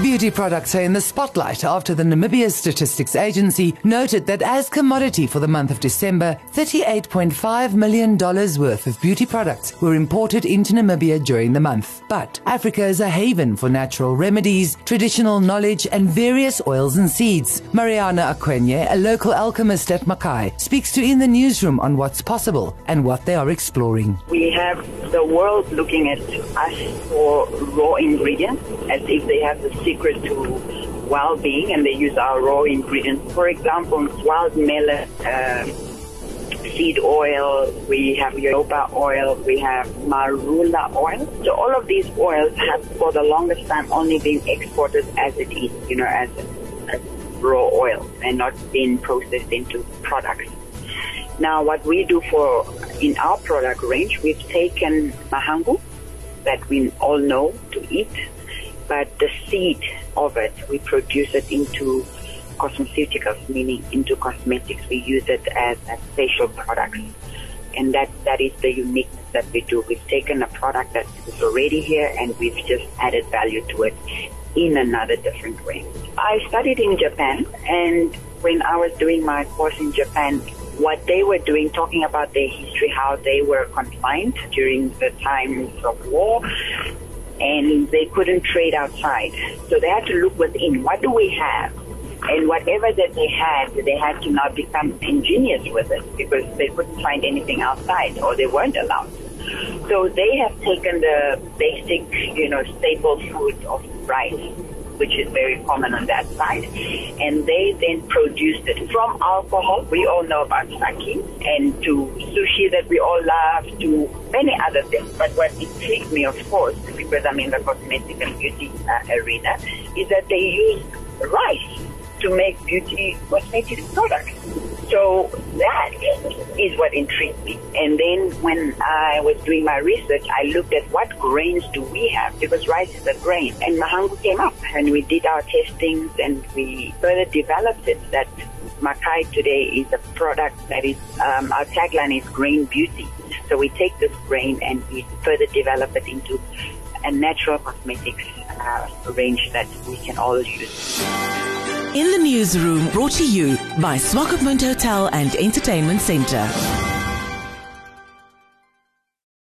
Beauty products are in the spotlight after the Namibia Statistics Agency noted that as commodity for the month of December, $38.5 million worth of beauty products were imported into Namibia during the month. But Africa is a haven for natural remedies, traditional knowledge and various oils and seeds. Mariane Akwenye, a local alchemist at Makai, speaks to In the Newsroom on what's possible and what they are exploring. We have the world looking at us for raw ingredients as if they have the secret to well-being, and they use our raw ingredients. For example, wild melon seed oil, we have jojoba oil, we have marula oil. So all of these oils have for the longest time only been exported as it is, as raw oil and not being processed into products. Now what we do in our product range, we've taken mahangu that we all know to eat, but the seed of it, we produce it into cosmeceuticals, meaning into cosmetics. We use it as facial products. And that is the uniqueness that we do. We've taken a product that is already here and we've just added value to it in another different way. I studied in Japan, and when I was doing my course in Japan, what they were doing, talking about their history, how they were confined during the times of war, and they couldn't trade outside. So they had to look within. What do we have? And whatever that they had to now become ingenious with it, because they couldn't find anything outside, or they weren't allowed. So they have taken the basic, staple food of rice, which is very common on that side. And they then produced it from alcohol, we all know about sake, and to sushi that we all love, to many other things. But what intrigued me, of course, because I'm in the cosmetic and beauty arena, is that they use rice to make beauty cosmetic products. So that is what intrigued me. And then when I was doing my research, I looked at what grains do we have, because rice is a grain. And mahangu came up, and we did our testings and we further developed it, that Makai today is a product that is, our tagline is grain beauty. So we take this grain and we further develop it into a natural cosmetics range that we can all use. In the Newsroom, brought to you by Swakopmund Hotel and Entertainment Centre.